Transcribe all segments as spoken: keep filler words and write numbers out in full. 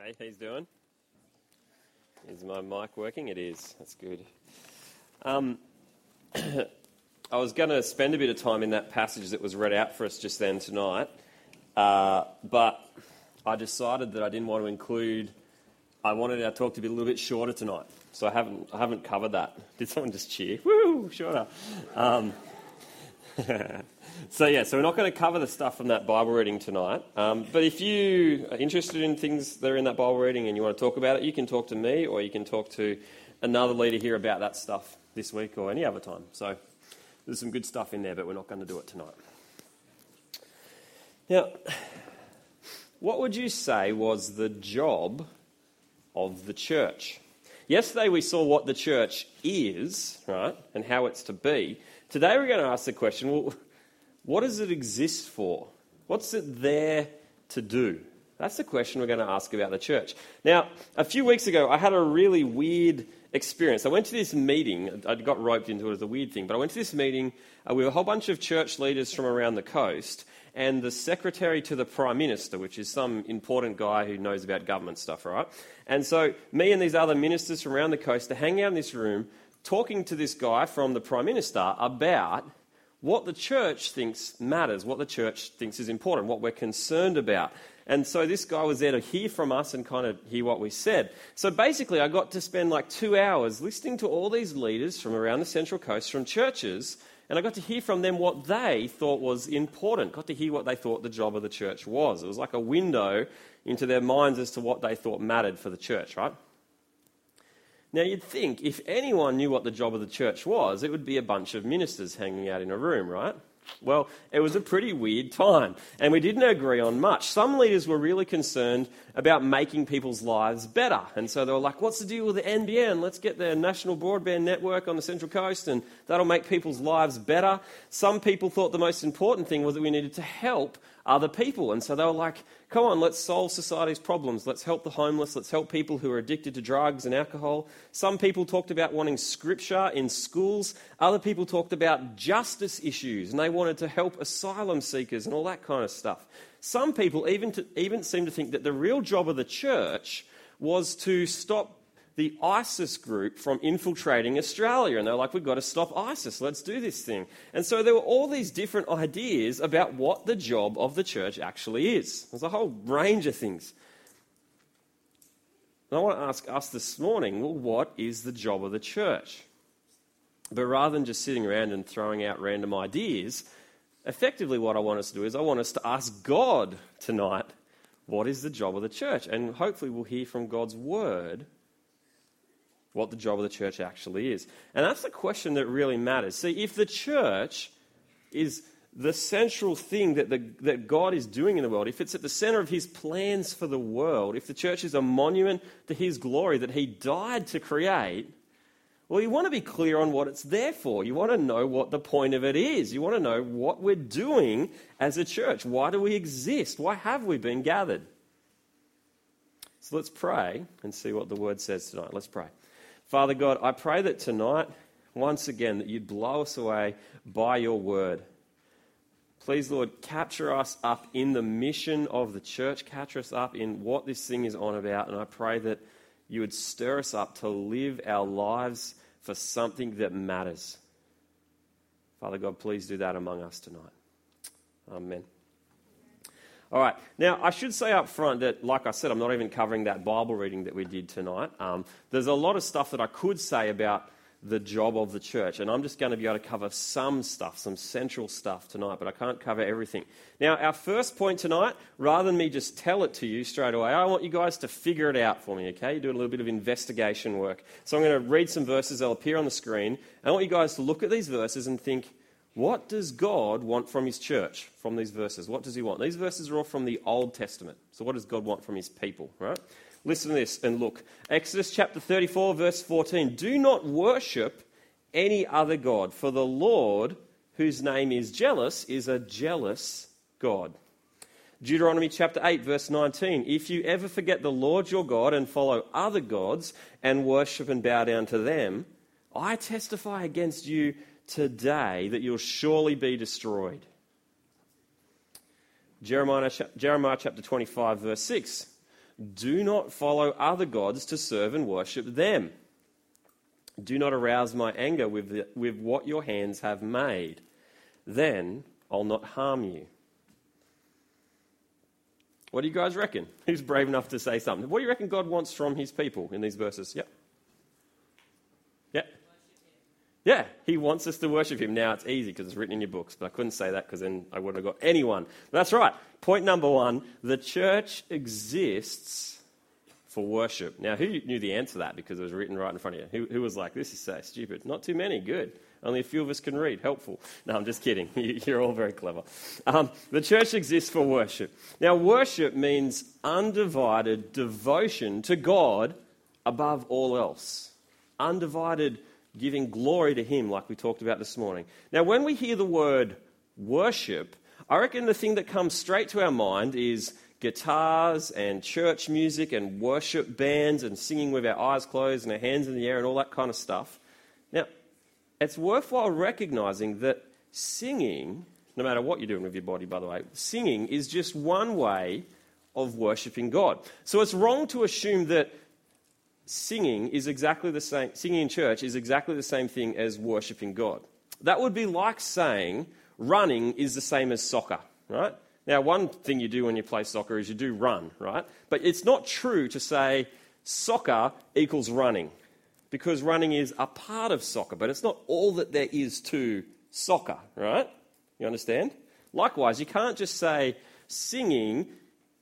Hey, how's doing? Is my mic working? It is. That's good. Um, I was going to spend a bit of time in that passage that was read out for us just then tonight, uh, but I decided that I didn't want to include. I wanted our talk to be a little bit shorter tonight, so I haven't. I haven't covered that. Did someone just cheer? Woo! Shorter. Um, So yeah, so we're not going to cover the stuff from that Bible reading tonight, um, but if you are interested in things that are in that Bible reading and you want to talk about it, you can talk to me or you can talk to another leader here about that stuff this week or any other time. So there's some good stuff in there, but we're not going to do it tonight. Now, what would you say was the job of the church? Yesterday we saw what the church is, right, and how it's to be. Today we're going to ask the question, well, what does it exist for? What's it there to do? That's the question we're going to ask about the church. Now, a few weeks ago, I had a really weird experience. I went to this meeting. I got roped into it as a weird thing, but I went to this meeting uh, with a whole bunch of church leaders from around the coast, and the secretary to the prime minister, which is some important guy who knows about government stuff, right? And so me and these other ministers from around the coast are hanging out in this room talking to this guy from the prime minister about what the church thinks matters, what the church thinks is important, what we're concerned about. And so this guy was there to hear from us and kind of hear what we said. So basically I got to spend like two hours listening to all these leaders from around the Central Coast, from churches, and I got to hear from them what they thought was important, got to hear what they thought the job of the church was. It was like a window into their minds as to what they thought mattered for the church, right? Now, you'd think if anyone knew what the job of the church was, it would be a bunch of ministers hanging out in a room, right? Well, it was a pretty weird time, and we didn't agree on much. Some leaders were really concerned about making people's lives better, and so they were like, what's the deal with the N B N? Let's get the national broadband network on the Central Coast, and that'll make people's lives better. Some people thought the most important thing was that we needed to help other people, and so they were like, come on, let's solve society's problems. Let's help the homeless. Let's help people who are addicted to drugs and alcohol. Some people talked about wanting scripture in schools. Other people talked about justice issues, and they wanted to help asylum seekers and all that kind of stuff. Some people even to, even seem to think that the real job of the church was to stop the ISIS group from infiltrating Australia. And they're like, we've got to stop ISIS. Let's do this thing. And so there were all these different ideas about what the job of the church actually is. There's a whole range of things. And I want to ask us this morning, well, what is the job of the church? But rather than just sitting around and throwing out random ideas, effectively what I want us to do is I want us to ask God tonight, what is the job of the church? And hopefully we'll hear from God's word what the job of the church actually is. And that's the question that really matters. See, if the church is the central thing that, the, that God is doing in the world, if it's at the center of his plans for the world, if the church is a monument to his glory that he died to create, well, you want to be clear on what it's there for. You want to know what the point of it is. You want to know what we're doing as a church. Why do we exist? Why have we been gathered? So let's pray and see what the word says tonight. Let's pray. Father God, I pray that tonight, once again, that you'd blow us away by your word. Please, Lord, capture us up in the mission of the church. Capture us up in what this thing is on about. And I pray that you would stir us up to live our lives for something that matters. Father God, please do that among us tonight. Amen. All right. Now, I should say up front that, like I said, I'm not even covering that Bible reading that we did tonight. Um, there's a lot of stuff that I could say about the job of the church, and I'm just going to be able to cover some stuff, some central stuff tonight, but I can't cover everything. Now, our first point tonight, rather than me just tell it to you straight away, I want you guys to figure it out for me, okay? You do a little bit of investigation work. So I'm going to read some verses. They'll appear on the screen. And I want you guys to look at these verses and think, what does God want from his church, from these verses? What does he want? These verses are all from the Old Testament. So what does God want from his people, right? Listen to this and look. Exodus chapter thirty-four, verse fourteen. Do not worship any other god, for the Lord, whose name is jealous, is a jealous God. Deuteronomy chapter eight, verse nineteen. If you ever forget the Lord your God and follow other gods and worship and bow down to them, I testify against you today that you'll surely be destroyed. Jeremiah, Jeremiah chapter twenty-five, verse six. Do not follow other gods to serve and worship them. Do not arouse my anger with, the, with what your hands have made. Then I'll not harm you. What do you guys reckon? Who's brave enough to say something? What do you reckon God wants from his people in these verses? Yep. Yep. Yeah, he wants us to worship him. Now, it's easy because it's written in your books, but I couldn't say that because then I wouldn't have got anyone. That's right. Point number one, the church exists for worship. Now, who knew the answer to that because it was written right in front of you? Who, who was like, this is so stupid? Not too many. Good. Only a few of us can read. Helpful. No, I'm just kidding. You're all very clever. Um, the church exists for worship. Now, worship means undivided devotion to God above all else. Undivided giving glory to him like we talked about this morning. Now, when we hear the word worship, I reckon the thing that comes straight to our mind is guitars and church music and worship bands and singing with our eyes closed and our hands in the air and all that kind of stuff. Now, it's worthwhile recognizing that singing, no matter what you're doing with your body, by the way, singing is just one way of worshiping God. So it's wrong to assume that Singing is exactly the same. Singing in church is exactly the same thing as worshiping God. That would be like saying running is the same as soccer, right? Now, one thing you do when you play soccer is you do run, right? But it's not true to say soccer equals running because running is a part of soccer, but it's not all that there is to soccer, right? You understand? Likewise, you can't just say singing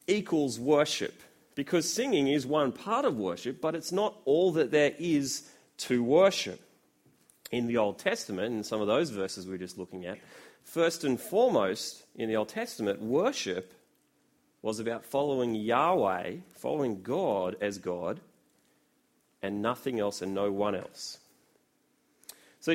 equals worship. Because singing is one part of worship, but it's not all that there is to worship. In the Old Testament, in some of those verses we were just looking at, first and foremost in the Old Testament, worship was about following Yahweh, following God as God, and nothing else and no one else. So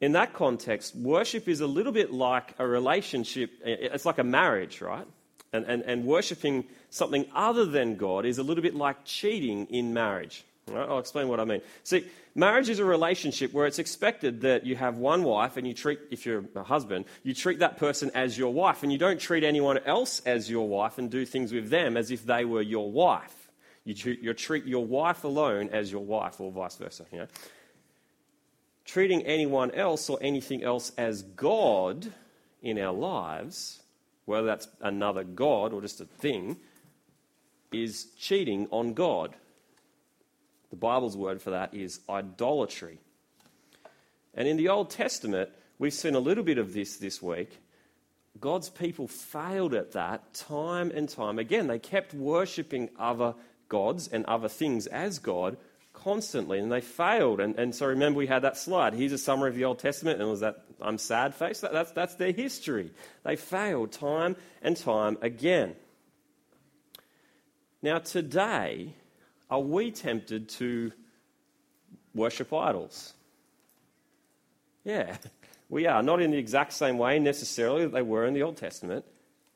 in that context, worship is a little bit like a relationship, it's like a marriage, right? And, and, and worshipping something other than God is a little bit like cheating in marriage. Right? I'll explain what I mean. See, marriage is a relationship where it's expected that you have one wife and you treat, if you're a husband, you treat that person as your wife and you don't treat anyone else as your wife and do things with them as if they were your wife. You treat, you treat your wife alone as your wife or vice versa. You know? Treating anyone else or anything else as God in our lives, whether that's another god or just a thing, is cheating on God. The Bible's word for that is idolatry. And in the Old Testament, we've seen a little bit of this this week. God's people failed at that time and time again. They kept worshipping other gods and other things as God constantly, and they failed. And, and so remember we had that slide. Here's a summary of the Old Testament, and it was that I'm sad face. That, that's, that's their history. They failed time and time again. Now today, are we tempted to worship idols? Yeah, we are. Not in the exact same way necessarily that they were in the Old Testament,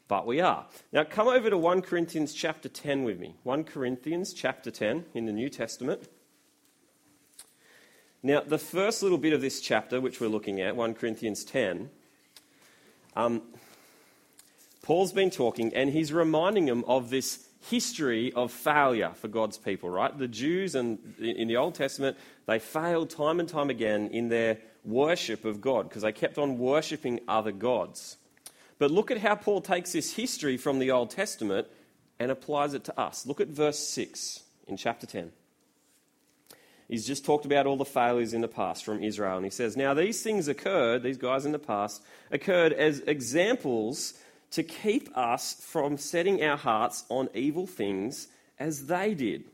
but we are. Now come over to First Corinthians chapter ten with me. First Corinthians chapter ten in the New Testament. Now, the first little bit of this chapter, which we're looking at, First Corinthians ten, um, Paul's been talking and he's reminding them of this history of failure for God's people, right? The Jews and in the Old Testament, they failed time and time again in their worship of God because they kept on worshipping other gods. But look at how Paul takes this history from the Old Testament and applies it to us. Look at verse six in chapter ten. He's just talked about all the failures in the past from Israel. And he says, now these things occurred, these guys in the past, occurred as examples to keep us from setting our hearts on evil things as they did.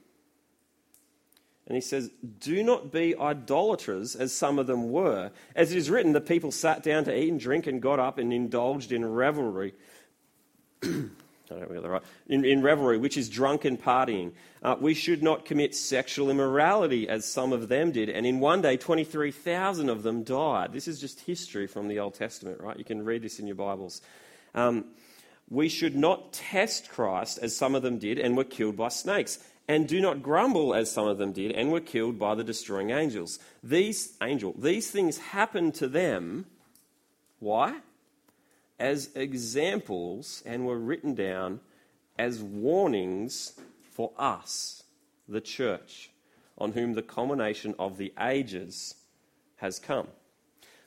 And he says, do not be idolaters as some of them were. As it is written, the people sat down to eat and drink and got up and indulged in revelry. I don't really get that right. In, in revelry, which is drunken partying. Uh, we should not commit sexual immorality as some of them did. And in one day, twenty-three thousand of them died. This is just history from the Old Testament, right? You can read this in your Bibles. Um, we should not test Christ as some of them did and were killed by snakes. And do not grumble as some of them did and were killed by the destroying angels. These, angel, these things happened to them. Why? As examples and were written down as warnings for us, the church, on whom the culmination of the ages has come.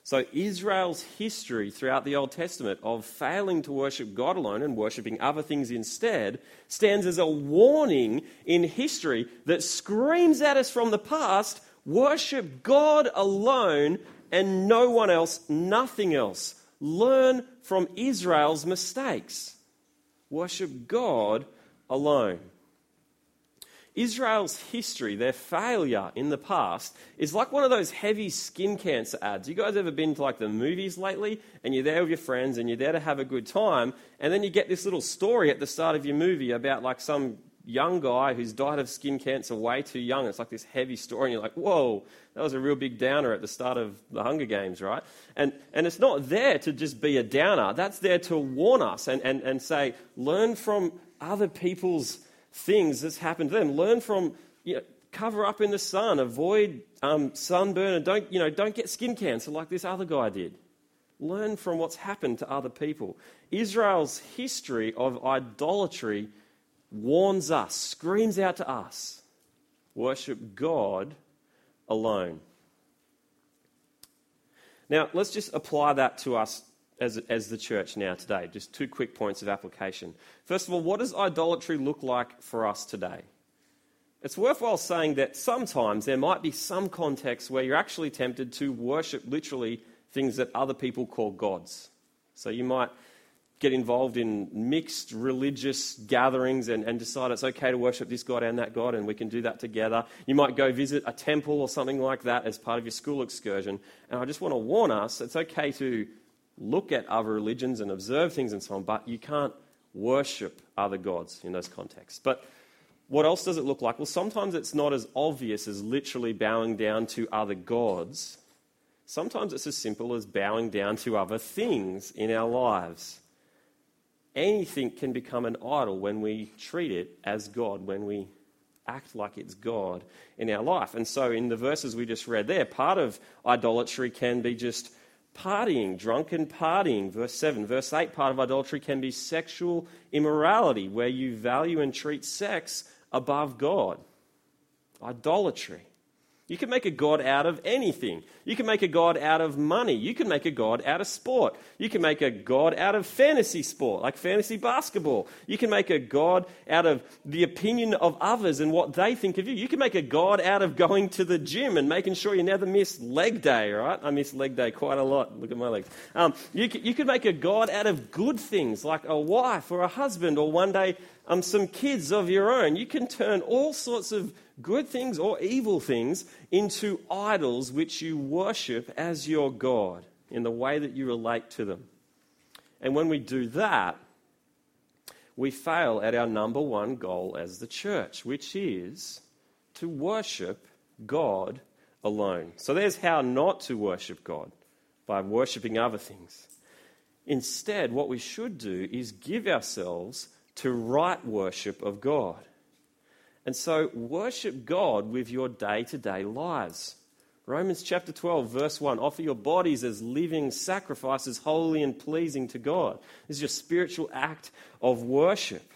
So Israel's history throughout the Old Testament of failing to worship God alone and worshipping other things instead stands as a warning in history that screams at us from the past, worship God alone and no one else, nothing else. Learn from Israel's mistakes. Worship God alone. Israel's history, their failure in the past, is like one of those heavy skin cancer ads. You guys ever been to like the movies lately? And you're there with your friends and you're there to have a good time. And then you get this little story at the start of your movie about like some young guy who's died of skin cancer way too young. It's like this heavy story and you're like, whoa, that was a real big downer at the start of the Hunger Games, right? And and it's not there to just be a downer. That's there to warn us and, and, and say, learn from other people's things that's happened to them. Learn from, you know, cover up in the sun, avoid um, sunburn, and don't, you know, don't get skin cancer like this other guy did. Learn from what's happened to other people. Israel's history of idolatry warns us, screams out to us, worship God alone. Now, let's just apply that to us as, as the church now today. Just two quick points of application. First of all, what does idolatry look like for us today? It's worthwhile saying that sometimes there might be some contexts where you're actually tempted to worship literally things that other people call gods. So you might get involved in mixed religious gatherings and, and decide it's okay to worship this God and that God and we can do that together. You might go visit a temple or something like that as part of your school excursion. And I just want to warn us, it's okay to look at other religions and observe things and so on, but you can't worship other gods in those contexts. But what else does it look like? Well, sometimes it's not as obvious as literally bowing down to other gods. Sometimes it's as simple as bowing down to other things in our lives. Anything can become an idol when we treat it as God, when we act like it's God in our life. And so in the verses we just read there, part of idolatry can be just partying, drunken partying, verse seven. Verse eight, part of idolatry can be sexual immorality, where you value and treat sex above God. Idolatry. You can make a god out of anything. You can make a god out of money. You can make a god out of sport. You can make a god out of fantasy sport, like fantasy basketball. You can make a god out of the opinion of others and what they think of you. You can make a god out of going to the gym and making sure you never miss leg day, right? I miss leg day quite a lot. Look at my legs. Um, you can, you can make a god out of good things, like a wife or a husband or one day um, some kids of your own. You can turn all sorts of good things or evil things into idols which you worship as your God in the way that you relate to them. And when we do that, we fail at our number one goal as the church, which is to worship God alone. So there's how not to worship God, by worshiping other things. Instead, what we should do is give ourselves to right worship of God. And so worship God with your day-to-day lives. Romans chapter twelve, verse one, offer your bodies as living sacrifices, holy and pleasing to God. This is your spiritual act of worship.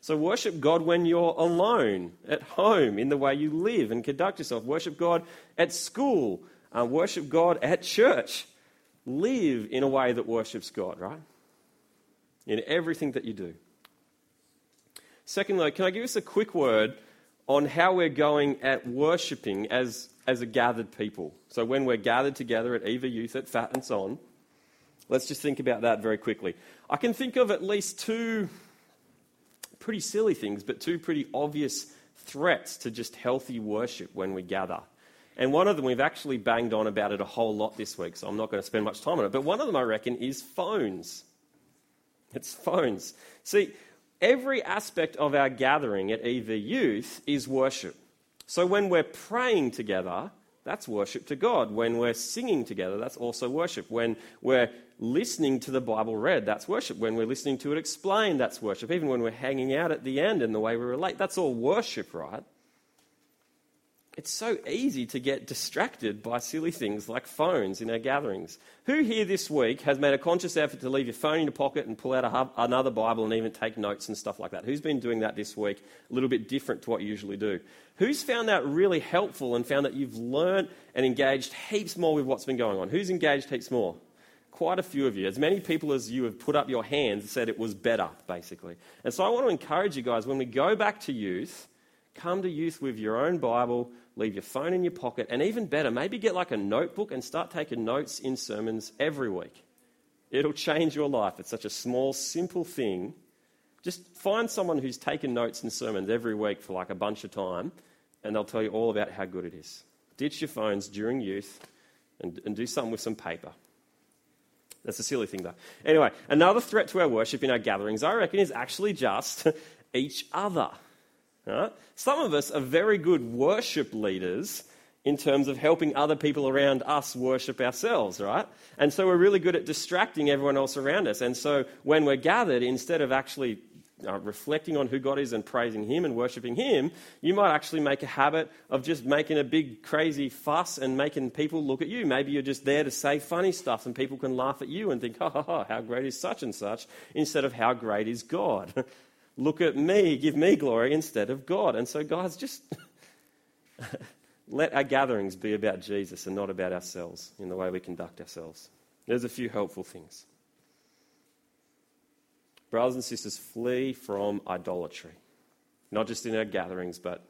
So worship God when you're alone, at home, in the way you live and conduct yourself. Worship God at school. Uh, worship God at church. Live in a way that worships God, right? In everything that you do. Second, though, can I give us a quick word on how we're going at worshipping as, as a gathered people? So when we're gathered together at Eva Youth, at F A T and so on, let's just think about that very quickly. I can think of at least two pretty silly things, but two pretty obvious threats to just healthy worship when we gather. And one of them, we've actually banged on about it a whole lot this week, so I'm not going to spend much time on it. But one of them, I reckon, is phones. It's phones. See, every aspect of our gathering at E V Youth is worship. So when we're praying together, that's worship to God. When we're singing together, that's also worship. When we're listening to the Bible read, that's worship. When we're listening to it explained, that's worship. Even when we're hanging out at the end and the way we relate, that's all worship, right? It's so easy to get distracted by silly things like phones in our gatherings. Who here this week has made a conscious effort to leave your phone in your pocket and pull out a hub, another Bible and even take notes and stuff like that? Who's been doing that this week? A little bit different to what you usually do. Who's found that really helpful and found that you've learned and engaged heaps more with what's been going on? Who's engaged heaps more? Quite a few of you. As many people as you have put up your hands and said it was better, basically. And so I want to encourage you guys, when we go back to youth, come to youth with your own Bible, leave your phone in your pocket, and even better, maybe get like a notebook and start taking notes in sermons every week. It'll change your life. It's such a small, simple thing. Just find someone who's taken notes in sermons every week for like a bunch of time, and they'll tell you all about how good it is. Ditch your phones during youth and, and do something with some paper. That's a silly thing, though. Anyway, another threat to our worship in our gatherings, I reckon, is actually just each other. Right? Some of us are very good worship leaders in terms of helping other people around us worship ourselves, right? And so we're really good at distracting everyone else around us. And so when we're gathered, instead of actually uh, reflecting on who God is and praising him and worshiping him, you might actually make a habit of just making a big crazy fuss and making people look at you. Maybe you're just there to say funny stuff and people can laugh at you and think, ha ha ha, how great is such and such, instead of how great is God. Look at me, give me glory instead of God. And so, guys, just let our gatherings be about Jesus and not about ourselves in the way we conduct ourselves. There's a few helpful things. Brothers and sisters, flee from idolatry. Not just in our gatherings, but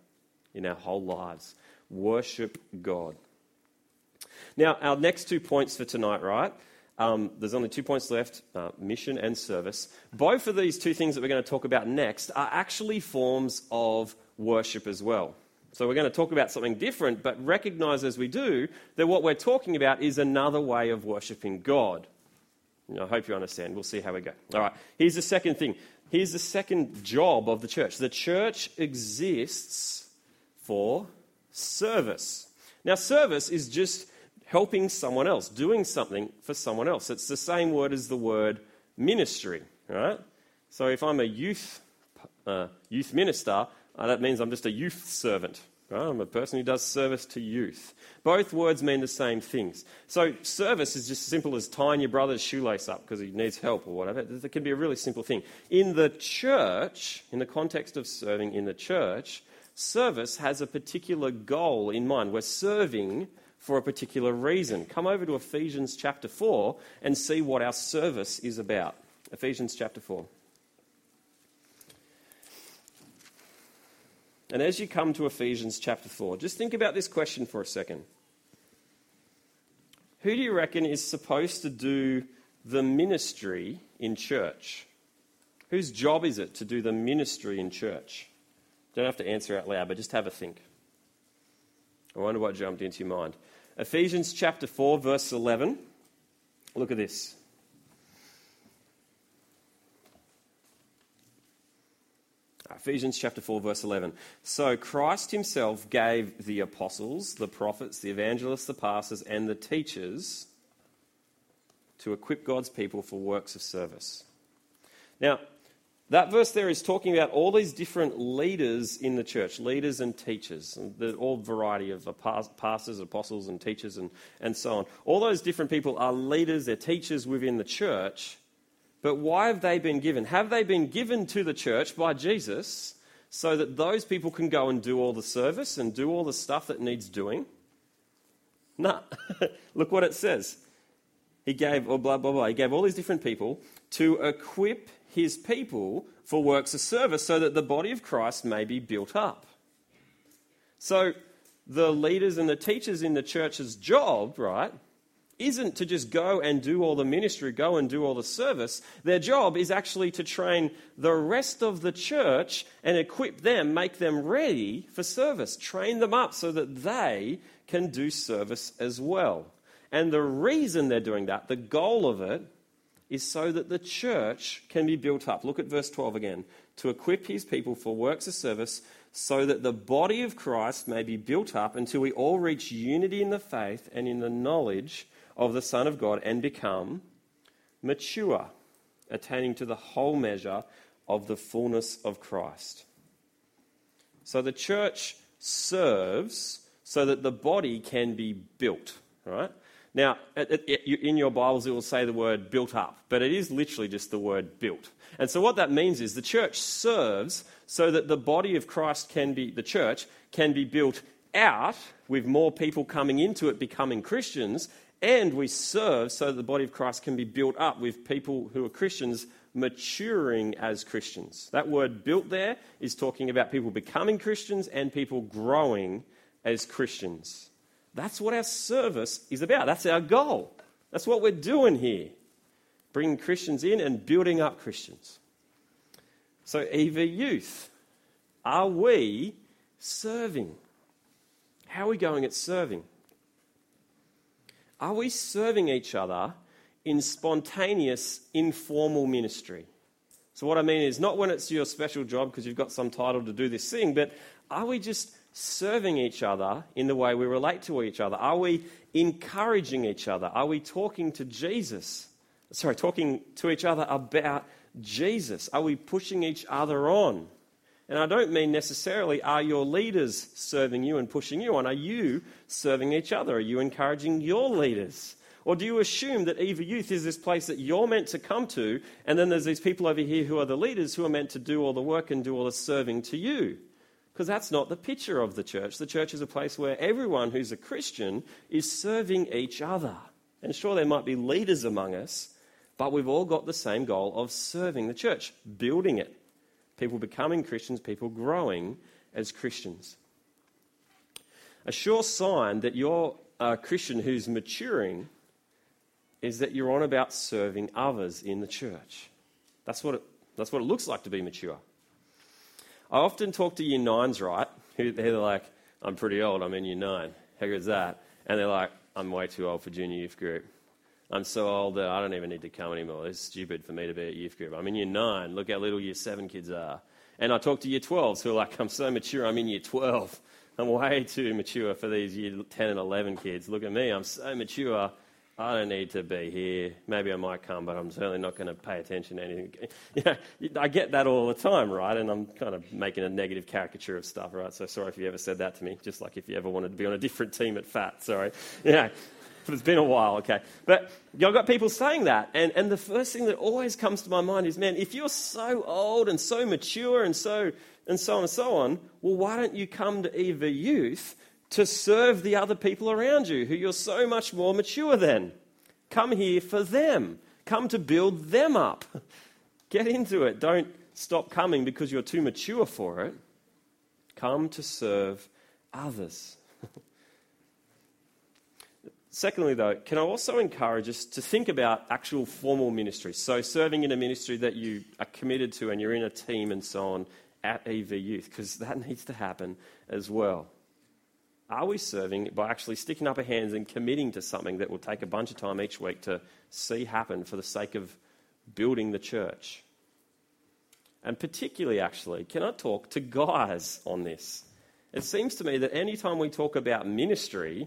in our whole lives. Worship God. Now, our next two points for tonight, right? Um, there's only two points left, uh, mission and service. Both of these two things that we're going to talk about next are actually forms of worship as well. So we're going to talk about something different, but recognize as we do that what we're talking about is another way of worshiping God. And I hope you understand. We'll see how we go. All right, here's the second thing. Here's the second job of the church. The church exists for service. Now, service is just helping someone else, doing something for someone else. It's the same word as the word ministry, right? So if I'm a youth uh, youth minister, uh, that means I'm just a youth servant, right? I'm a person who does service to youth. Both words mean the same things. So service is just as simple as tying your brother's shoelace up because he needs help or whatever. It can be a really simple thing. In the church, in the context of serving in the church, service has a particular goal in mind. We're serving for a particular reason. Come over to Ephesians chapter four and see what our service is about. Ephesians chapter four. And as you come to Ephesians chapter four, just think about this question for a second. Who do you reckon is supposed to do the ministry in church? Whose job is it to do the ministry in church? Don't have to answer out loud, but just have a think. I wonder what jumped into your mind. Ephesians chapter four, verse eleven. Look at this. Ephesians chapter four, verse eleven. So Christ himself gave the apostles, the prophets, the evangelists, the pastors, and the teachers to equip God's people for works of service. Now, that verse there is talking about all these different leaders in the church, leaders and teachers, and the all variety of pastors, apostles and teachers and, and so on. All those different people are leaders, they're teachers within the church, but why have they been given? Have they been given to the church by Jesus so that those people can go and do all the service and do all the stuff that needs doing? Nah, look what it says. He gave, or blah, blah, blah, he gave all these different people to equip his people for works of service so that the body of Christ may be built up. So the leaders and the teachers in the church's job, right, isn't to just go and do all the ministry, go and do all the service. Their job is actually to train the rest of the church and equip them, make them ready for service, train them up so that they can do service as well. And the reason they're doing that, the goal of it, is so that the church can be built up. Look at verse twelve again. To equip his people for works of service so that the body of Christ may be built up until we all reach unity in the faith and in the knowledge of the Son of God and become mature, attaining to the whole measure of the fullness of Christ. So the church serves so that the body can be built, right? Now, it, it, in your Bibles, it will say the word built up, but it is literally just the word built. And so what that means is the church serves so that the body of Christ can be, the church, can be built out with more people coming into it becoming Christians, and we serve so that the body of Christ can be built up with people who are Christians maturing as Christians. That word built there is talking about people becoming Christians and people growing as Christians. That's what our service is about. That's our goal. That's what we're doing here, bringing Christians in and building up Christians. So E V Youth, are we serving? How are we going at serving? Are we serving each other in spontaneous, informal ministry? So what I mean is not when it's your special job because you've got some title to do this thing, but are we just serving each other in the way we relate to each other? Are we encouraging each other? Are we talking to Jesus? Sorry, talking to each other about Jesus? Are we pushing each other on? And I don't mean necessarily are your leaders serving you and pushing you on. Are you serving each other? Are you encouraging your leaders? Or do you assume that E V Youth is this place that you're meant to come to, and then there's these people over here who are the leaders who are meant to do all the work and do all the serving to you? Because that's not the picture of the church. The church is a place where everyone who's a Christian is serving each other. And sure, there might be leaders among us, but we've all got the same goal of serving the church, building it. People becoming Christians, people growing as Christians. A sure sign that you're a Christian who's maturing is that you're on about serving others in the church. That's what it, that's what it looks like to be mature. I often talk to year nines, right? Who, they're like, I'm pretty old, I'm in year nine. How good is that? And they're like, I'm way too old for junior youth group. I'm so old that I don't even need to come anymore. It's stupid for me to be at youth group. I'm in year nine. Look how little year seven kids are. And I talk to year twelves who are like, I'm so mature, I'm in year twelve. I'm way too mature for these year ten and eleven kids. Look at me, I'm so mature. I don't need to be here. Maybe I might come, but I'm certainly not going to pay attention to anything. You know, I get that all the time, right? And I'm kind of making a negative caricature of stuff, right? So sorry if you ever said that to me, just like if you ever wanted to be on a different team at F A T, sorry. Yeah, but it's been a while, okay. But I've got people saying that, and, and the first thing that always comes to my mind is, man, if you're so old and so mature and so and so on and so on, well, why don't you come to E V Youth to serve the other people around you who you're so much more mature than? Come here for them. Come to build them up. Get into it. Don't stop coming because you're too mature for it. Come to serve others. Secondly, though, can I also encourage us to think about actual formal ministry? So serving in a ministry that you are committed to and you're in a team and so on at E V Youth, because that needs to happen as well. Are we serving by actually sticking up our hands and committing to something that will take a bunch of time each week to see happen for the sake of building the church? And particularly, actually, can I talk to guys on this? It seems to me that any time we talk about ministry,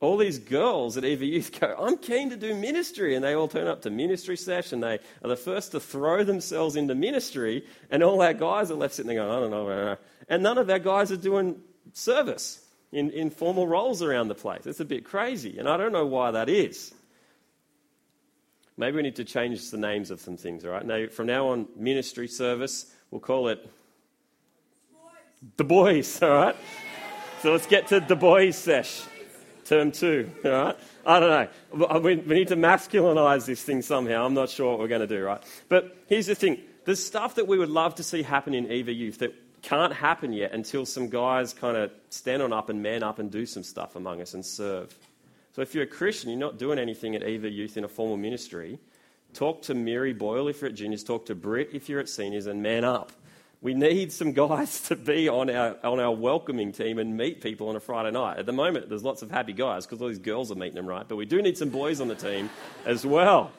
all these girls at E V Youth go, I'm keen to do ministry. And they all turn up to ministry sesh and they are the first to throw themselves into ministry. And all our guys are left sitting there going, I don't know. I don't know. And none of our guys are doing service in, in formal roles around the place. It's a bit crazy. And I don't know why that is. Maybe we need to change the names of some things, all right? Now, from now on, ministry service, we'll call it the boys, all right? So let's get to the boys sesh. Term two, all right? I don't know. We need to masculinize this thing somehow. I'm not sure what we're going to do, right? But here's the thing. There's stuff that we would love to see happen in E V Youth that can't happen yet until some guys kind of stand on up and man up and do some stuff among us and serve. So if you're a Christian, you're not doing anything at E V Youth in a formal ministry, talk to Mary Boyle if you're at juniors, talk to Britt if you're at seniors, and man up. We need some guys to be on our on our welcoming team and meet people on a Friday night. At the moment, there's lots of happy guys because all these girls are meeting them, right? But we do need some boys on the team as well.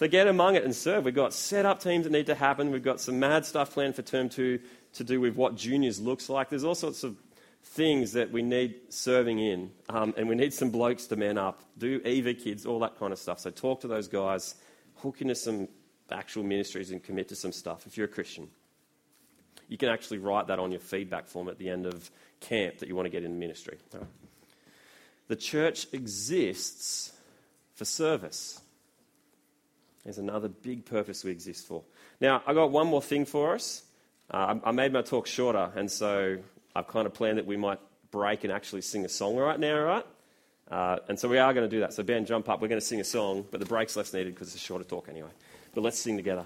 So get among it and serve. We've got set-up teams that need to happen. We've got some mad stuff planned for term two to do with what juniors looks like. There's all sorts of things that we need serving in, um, and we need some blokes to man up, do E V Kids, all that kind of stuff. So talk to those guys, hook into some actual ministries and commit to some stuff if you're a Christian. you can actually write that on your feedback form at the end of camp that you want to get in ministry. All right. The church exists for service. There's another big purpose we exist for. Now, I got one more thing for us. Uh, I, I made my talk shorter, and so I've kind of planned that we might break and actually sing a song right now, right? Uh, and so we are going to do that. So Ben, jump up. We're going to sing a song, but the break's less needed because it's a shorter talk anyway. But let's sing together.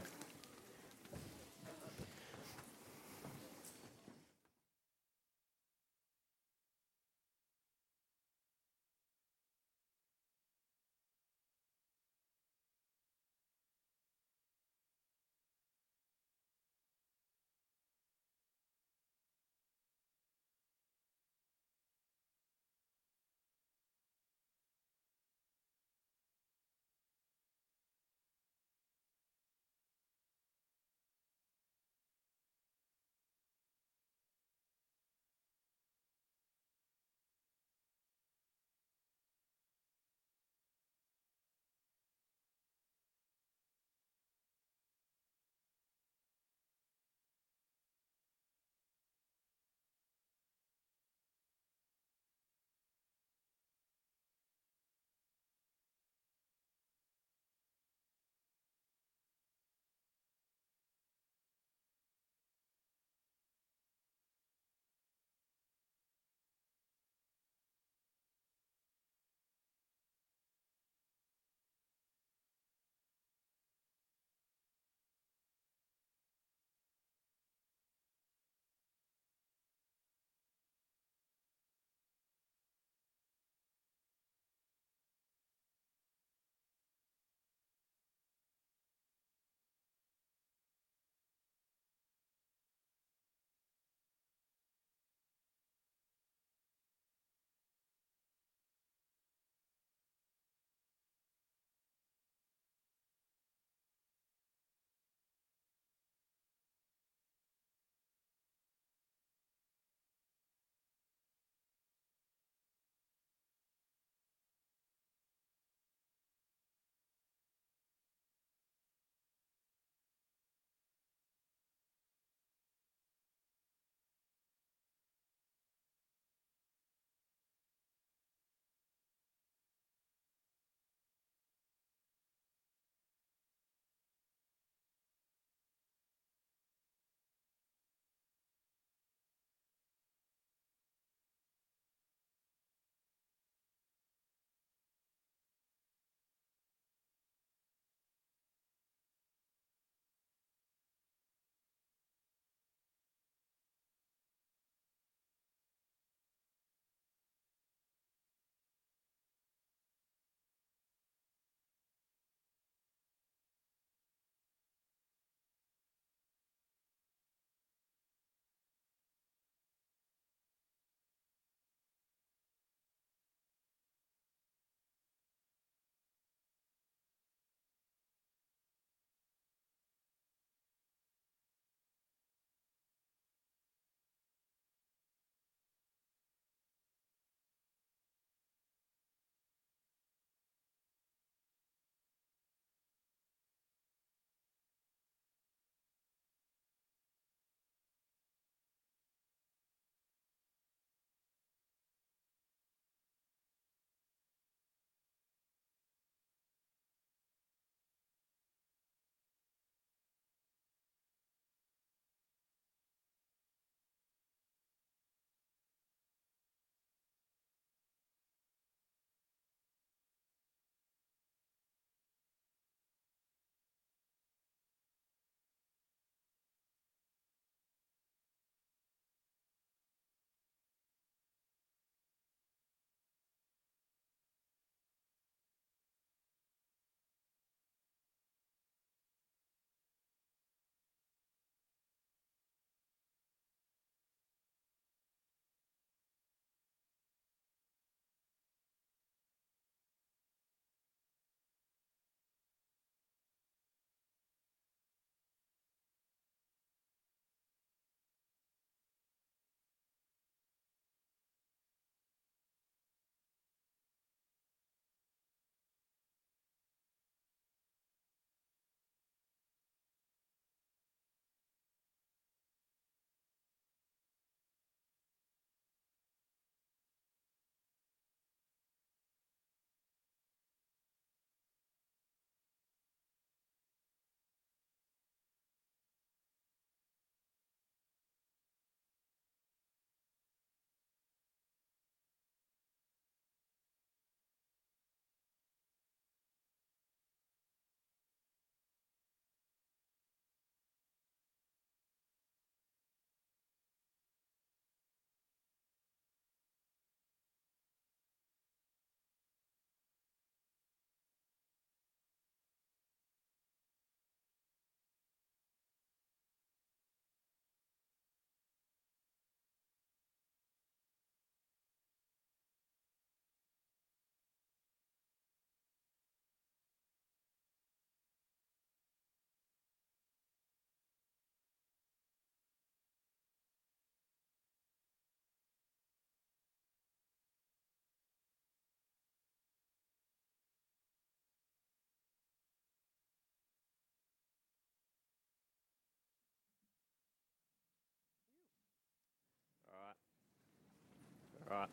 Right.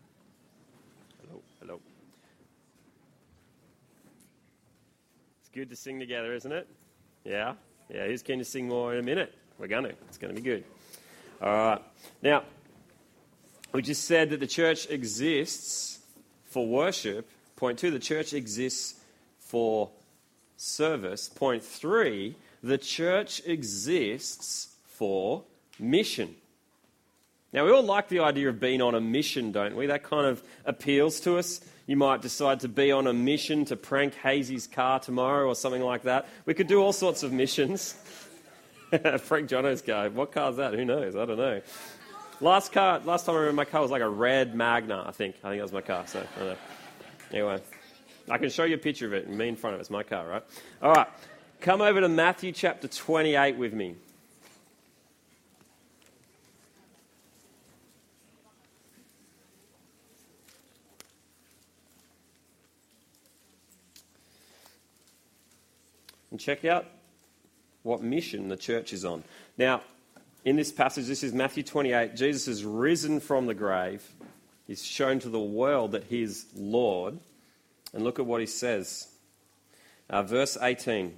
Hello, hello. It's good to sing together, isn't it? Yeah? Yeah, who's keen to sing more in a minute? We're going to. It's going to be good. All right. Now, we just said that the church exists for worship. Point two, the church exists for service. Point three, the church exists for mission. Now, we all like the idea of being on a mission, don't we? That kind of appeals to us. You might decide to be on a mission to prank Hazy's car tomorrow or something like that. We could do all sorts of missions. Prank Jono's car. What car's that? Who knows? I don't know. Last car, last time I remember my car was like a red Magna, I think. I think that was my car. So, I don't know. Anyway, I can show you a picture of it. Me in front of it. It's my car, right? All right. Come over to Matthew chapter twenty-eight with me. And check out what mission the church is on. Now, in this passage, this is Matthew twenty-eight. Jesus is risen from the grave. He's shown to the world that he is Lord. And look at what he says. Uh, verse eighteen.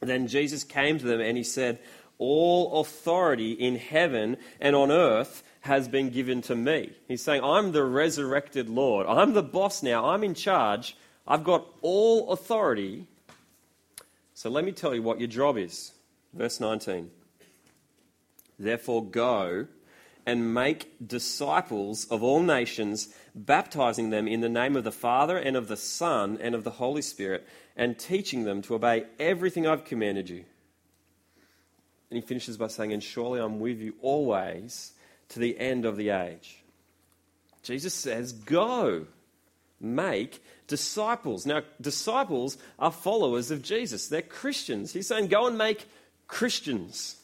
Then Jesus came to them and he said, "All authority in heaven and on earth has been given to me." He's saying, I'm the resurrected Lord. I'm the boss now. I'm in charge. I've got all authority. So let me tell you what your job is. Verse nineteen. Therefore go and make disciples of all nations, baptizing them in the name of the Father and of the Son and of the Holy Spirit, and teaching them to obey everything I've commanded you. And he finishes by saying, "And surely I'm with you always to the end of the age." Jesus says, go. Make disciples. Now, disciples are followers of Jesus. They're Christians. He's saying, go and make Christians.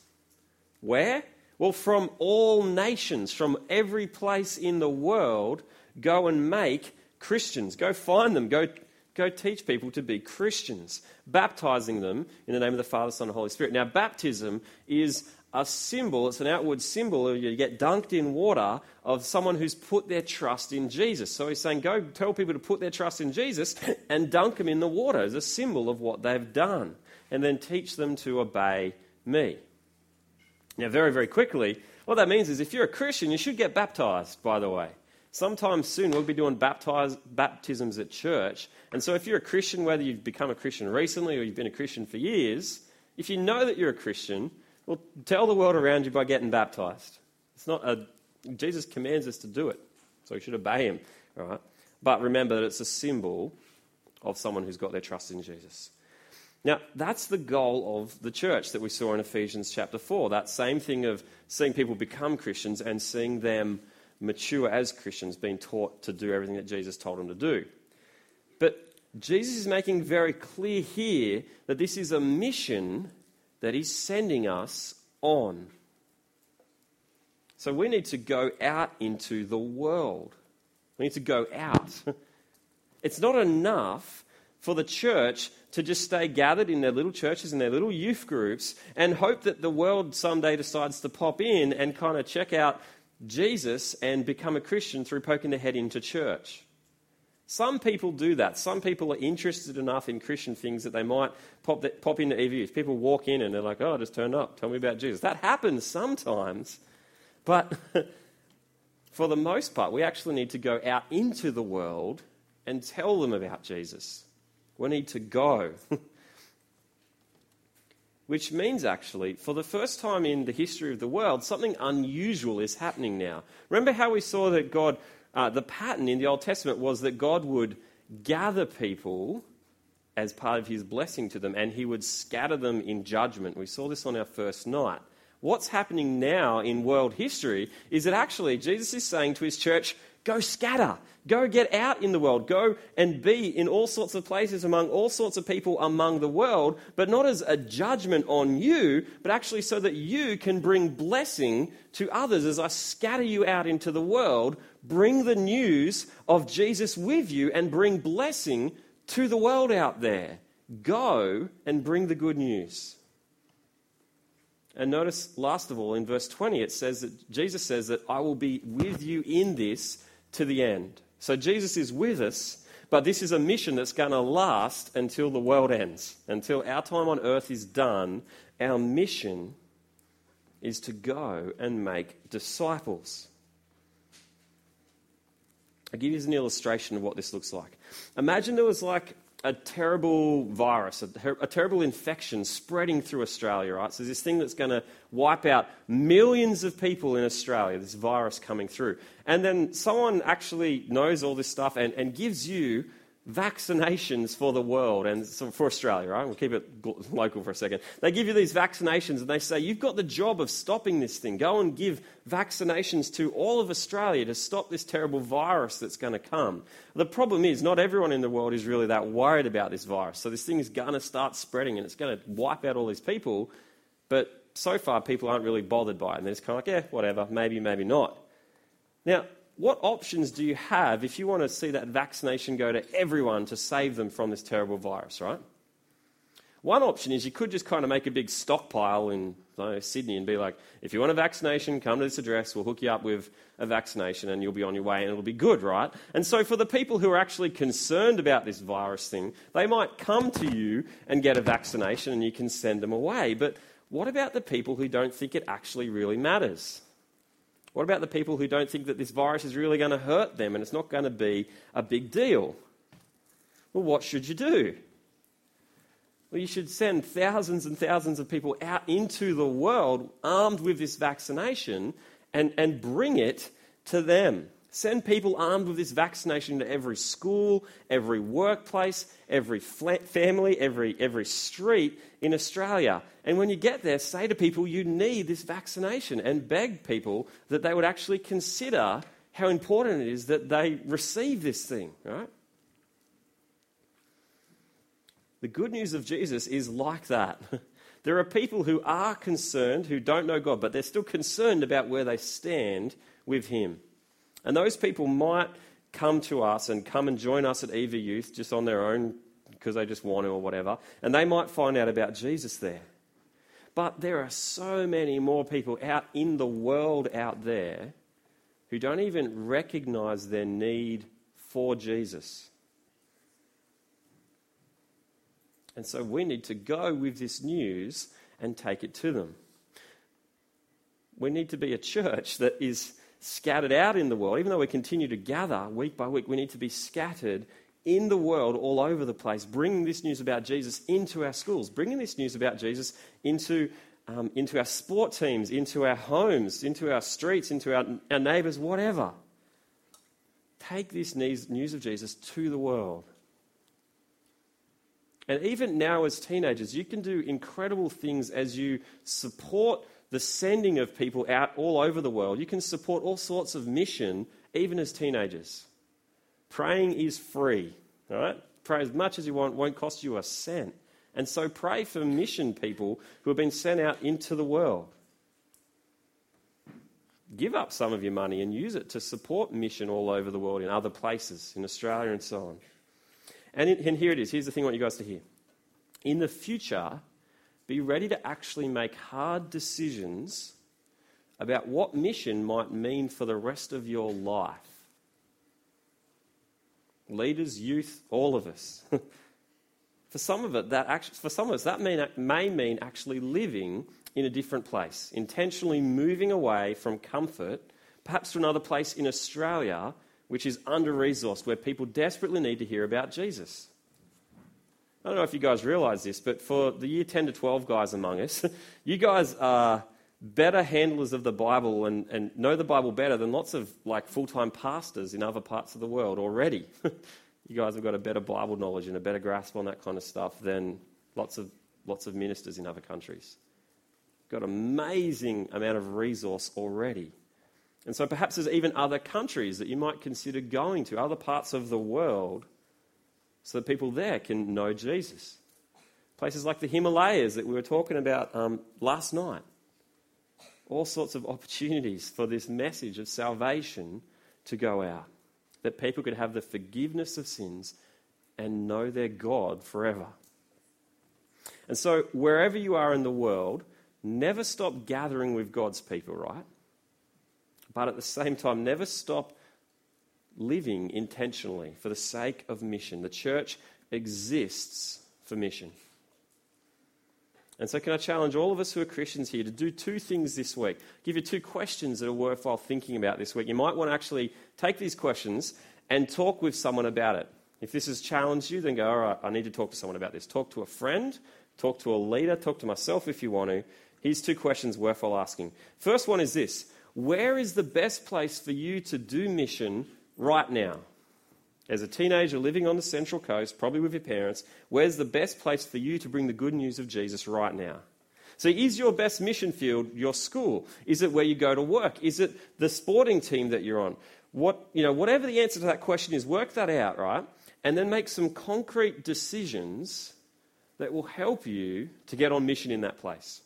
Where? Well, from all nations, from every place in the world, go and make Christians. Go find them. Go, go teach people to be Christians, baptizing them in the name of the Father, Son, and Holy Spirit. Now, baptism is a symbol, it's an outward symbol, you get dunked in water, of someone who's put their trust in Jesus. So he's saying, go tell people to put their trust in Jesus and dunk them in the water as a symbol of what they've done. And then teach them to obey me. Now, very, very quickly, what that means is if you're a Christian, you should get baptized, by the way. Sometime soon we'll be doing baptize, baptisms at church. And so if you're a Christian, whether you've become a Christian recently or you've been a Christian for years, if you know that you're a Christian, well, tell the world around you by getting baptized. It's not a, Jesus commands us to do it, so we should obey him. All right? But remember that it's a symbol of someone who's got their trust in Jesus. Now, that's the goal of the church that we saw in Ephesians chapter four, that same thing of seeing people become Christians and seeing them mature as Christians, being taught to do everything that Jesus told them to do. But Jesus is making very clear here that this is a mission that he's sending us on. So we need to go out into the world. We need to go out. It's not enough for the church to just stay gathered in their little churches and their little youth groups and hope that the world someday decides to pop in and kind of check out Jesus and become a Christian through poking their head into church. Some people do that. Some people are interested enough in Christian things that they might pop, the, pop into E V F. People walk in and they're like, oh, I just turned up. Tell me about Jesus. That happens sometimes. But for the most part, we actually need to go out into the world and tell them about Jesus. We need to go. Which means, actually, for the first time in the history of the world, something unusual is happening now. Remember how we saw that God... Uh, the pattern in the Old Testament was that God would gather people as part of his blessing to them and he would scatter them in judgment. We saw this on our first night. What's happening now in world history is that actually Jesus is saying to his church, go scatter, go get out in the world, go and be in all sorts of places among all sorts of people among the world, but not as a judgment on you, but actually so that you can bring blessing to others as I scatter you out into the world. Bring the news of Jesus with you and bring blessing to the world out there. Go and bring the good news. And notice, last of all, in verse twenty, it says that Jesus says that I will be with you in this to the end. So Jesus is with us, but this is a mission that's going to last until the world ends, until our time on earth is done. Our mission is to go and make disciples. I'll give you an illustration of what this looks like. Imagine there was like a terrible virus, a, ter- a terrible infection spreading through Australia, right? So this thing that's going to wipe out millions of people in Australia, this virus coming through. And then someone actually knows all this stuff and, and gives you vaccinations for the world and so for Australia, right? We'll keep it gl- local for a second. They give you these vaccinations and they say, you've got the job of stopping this thing. Go and give vaccinations to all of Australia to stop this terrible virus that's going to come. The problem is not everyone in the world is really that worried about this virus. So this thing is going to start spreading and it's going to wipe out all these people. But so far, people aren't really bothered by it. And they're just kind of like, yeah, whatever, maybe, maybe not. Now, what options do you have if you want to see that vaccination go to everyone to save them from this terrible virus, right? One option is you could just kind of make a big stockpile in I don't know, Sydney and be like, if you want a vaccination, come to this address, we'll hook you up with a vaccination and you'll be on your way and it'll be good, right? And so for the people who are actually concerned about this virus thing, they might come to you and get a vaccination and you can send them away. But what about the people who don't think it actually really matters? What about the people who don't think that this virus is really going to hurt them and it's not going to be a big deal? Well, what should you do? Well, you should send thousands and thousands of people out into the world armed with this vaccination and, and bring it to them. Send people armed with this vaccination to every school, every workplace, every flat family, every, every street in Australia. And when you get there, say to people, you need this vaccination, and beg people that they would actually consider how important it is that they receive this thing, right? The good news of Jesus is like that. There are people who are concerned, who don't know God, but they're still concerned about where they stand with him. And those people might come to us and come and join us at E V Youth just on their own because they just want to or whatever. And they might find out about Jesus there. But there are so many more people out in the world out there who don't even recognize their need for Jesus. And so we need to go with this news and take it to them. We need to be a church that is scattered out in the world. Even though we continue to gather week by week, we need to be scattered in the world all over the place, bringing this news about Jesus into our schools, bringing this news about Jesus into um, into our sport teams, into our homes, into our streets, into our, our neighbours, whatever. Take this news, news of Jesus to the world. And even now as teenagers, you can do incredible things as you support the sending of people out all over the world. You can support all sorts of mission, even as teenagers. Praying is free, all right? Pray as much as you want, won't cost you a cent. And so pray for mission people who have been sent out into the world. Give up some of your money and use it to support mission all over the world in other places, in Australia and so on. And, in, and here it is. Here's the thing I want you guys to hear. In the future, be ready to actually make hard decisions about what mission might mean for the rest of your life. Leaders, youth, all of us. For some of it, that actually, for some of us, that mean, may mean actually living in a different place, intentionally moving away from comfort, perhaps to another place in Australia, which is under-resourced, where people desperately need to hear about Jesus. I don't know if you guys realise this, but for the year ten to twelve guys among us, you guys are better handlers of the Bible and, and know the Bible better than lots of like full-time pastors in other parts of the world already. You guys have got a better Bible knowledge and a better grasp on that kind of stuff than lots of lots of ministers in other countries. Got an amazing amount of resource already. And so perhaps there's even other countries that you might consider going to, other parts of the world, so that people there can know Jesus. Places like the Himalayas that we were talking about um, last night. All sorts of opportunities for this message of salvation to go out. That people could have the forgiveness of sins and know their God forever. And so wherever you are in the world, Never stop gathering with God's people, right? But at the same time, never stop living intentionally for the sake of mission. The church exists for mission. And so can I challenge all of us who are Christians here to do two things this week? I'll give you two questions that are worthwhile thinking about this week. You might want to actually take these questions and talk with someone about it. If this has challenged you, then go, all right, I need to talk to someone about this. Talk to a friend, talk to a leader, talk to myself if you want to. Here's two questions worthwhile asking. First one is this: where is the best place for you to do mission right now? As a teenager living on the Central Coast, probably with your parents, where's the best place for you to bring the good news of Jesus right now? So is your best mission field your school? Is it where you go to work? Is it the sporting team that you're on? What, you know, whatever the answer to that question is, work that out, right? And then make some concrete decisions that will help you to get on mission in that place.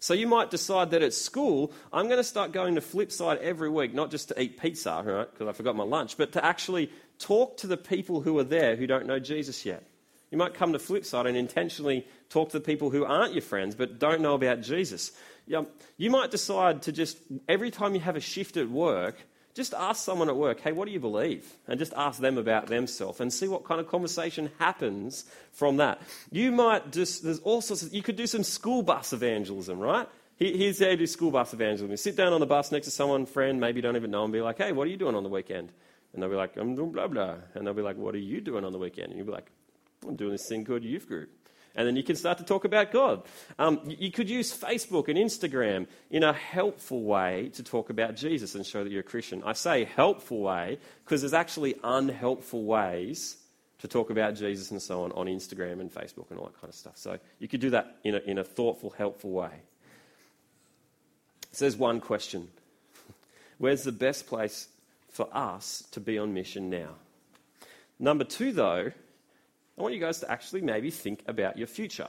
So you might decide that at school, I'm going to start going to Flipside every week, not just to eat pizza, right, because I forgot my lunch, but to actually talk to the people who are there who don't know Jesus yet. You might come to Flipside and intentionally talk to the people who aren't your friends but don't know about Jesus. You might decide to just, every time you have a shift at work, just ask someone at work, hey, what do you believe? And just ask them about themselves and see what kind of conversation happens from that. You might just, there's all sorts of, you could do some school bus evangelism, right? Here's how you do school bus evangelism. You sit down on the bus next to someone, friend, maybe you don't even know, and be like, hey, what are you doing on the weekend? And they'll be like, I'm doing blah, blah. And they'll be like, what are you doing on the weekend? And you'll be like, I'm doing this thing called youth group. And then you can start to talk about God. Um, you could use Facebook and Instagram in a helpful way to talk about Jesus and show that you're a Christian. I say helpful way because there's actually unhelpful ways to talk about Jesus and so on on Instagram and Facebook and all that kind of stuff. So you could do that in a, in a thoughtful, helpful way. So there's one question. Where's the best place for us to be on mission now? Number two, though, I want you guys to actually maybe think about your future.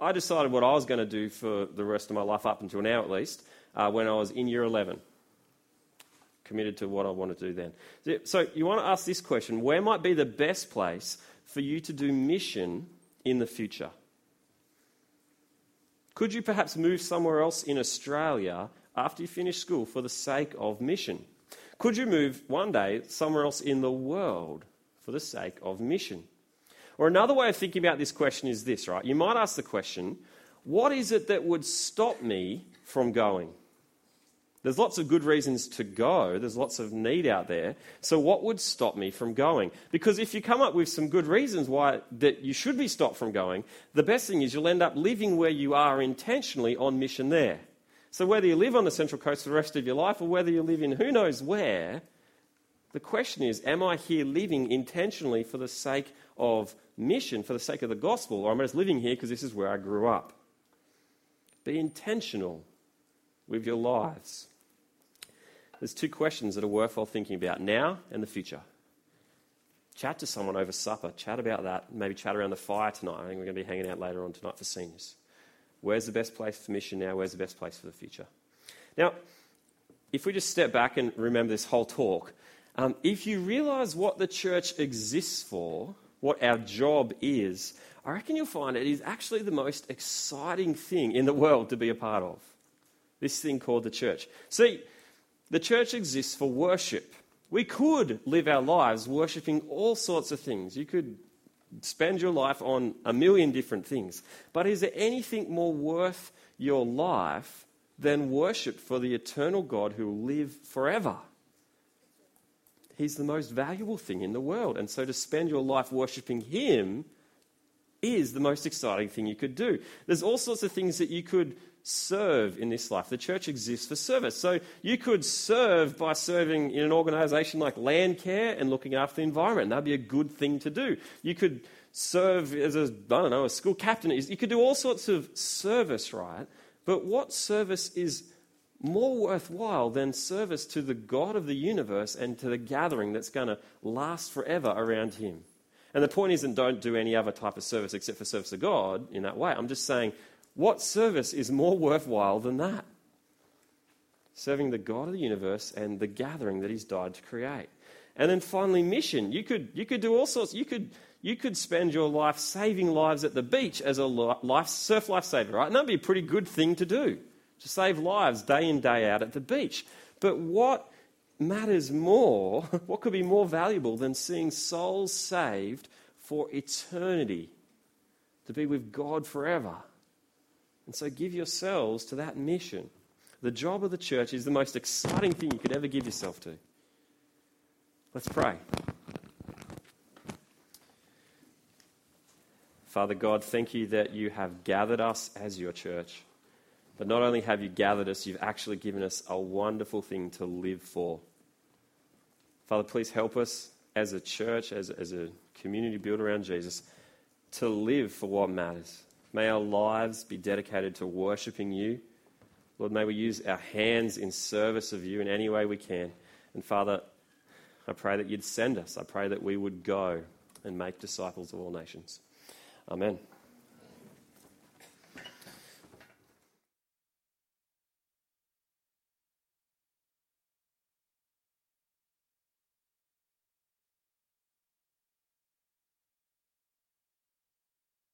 I decided what I was going to do for the rest of my life, up until now at least, uh, when I was in year eleven. Committed to what I want to do then. So you want to ask this question: where might be the best place for you to do mission in the future? Could you perhaps move somewhere else in Australia after you finish school for the sake of mission? Could you move one day somewhere else in the world for the sake of mission? Or another way of thinking about this question is this, right? You might ask the question, what is it that would stop me from going? There's lots of good reasons to go. There's lots of need out there. So what would stop me from going? Because if you come up with some good reasons why that you should be stopped from going, the best thing is you'll end up living where you are intentionally on mission there. So whether you live on the Central Coast for the rest of your life or whether you live in who knows where, the question is, am I here living intentionally for the sake of mission, for the sake of the gospel, or am I just living here because this is where I grew up? Be intentional with your lives. There's two questions that are worthwhile thinking about, now and the future. Chat to someone over supper. Chat about that. Maybe chat around the fire tonight. I think we're going to be hanging out later on tonight for seniors. Where's the best place for mission now? Where's the best place for the future? Now, if we just step back and remember this whole talk, Um, if you realise what the church exists for, what our job is, I reckon you'll find it is actually the most exciting thing in the world to be a part of. This thing called the church. See, the church exists for worship. We could live our lives worshipping all sorts of things. You could spend your life on a million different things. But is there anything more worth your life than worship for the eternal God who will live forever? He's the most valuable thing in the world. And so to spend your life worshipping him is the most exciting thing you could do. There's all sorts of things that you could serve in this life. The church exists for service. So you could serve by serving in an organisation like Land Care and looking after the environment. That'd be a good thing to do. You could serve as a, I don't know, a school captain. You could do all sorts of service, right? But what service is more worthwhile than service to the God of the universe and to the gathering that's going to last forever around him? And the point isn't don't do any other type of service except for service to God in that way. I'm just saying, what service is more worthwhile than that? Serving the God of the universe and the gathering that he's died to create. And then finally, mission. You could you could do all sorts. You could you could spend your life saving lives at the beach as a life surf lifesaver, right? And that'd be a pretty good thing to do, to save lives day in, day out at the beach. But what matters more, what could be more valuable than seeing souls saved for eternity, to be with God forever? And so give yourselves to that mission. The job of the church is the most exciting thing you could ever give yourself to. Let's pray. Father God, thank you that you have gathered us as your church. But not only have you gathered us, you've actually given us a wonderful thing to live for. Father, please help us as a church, as, as a community built around Jesus, to live for what matters. May our lives be dedicated to worshiping you. Lord, may we use our hands in service of you in any way we can. And Father, I pray that you'd send us. I pray that we would go and make disciples of all nations. Amen.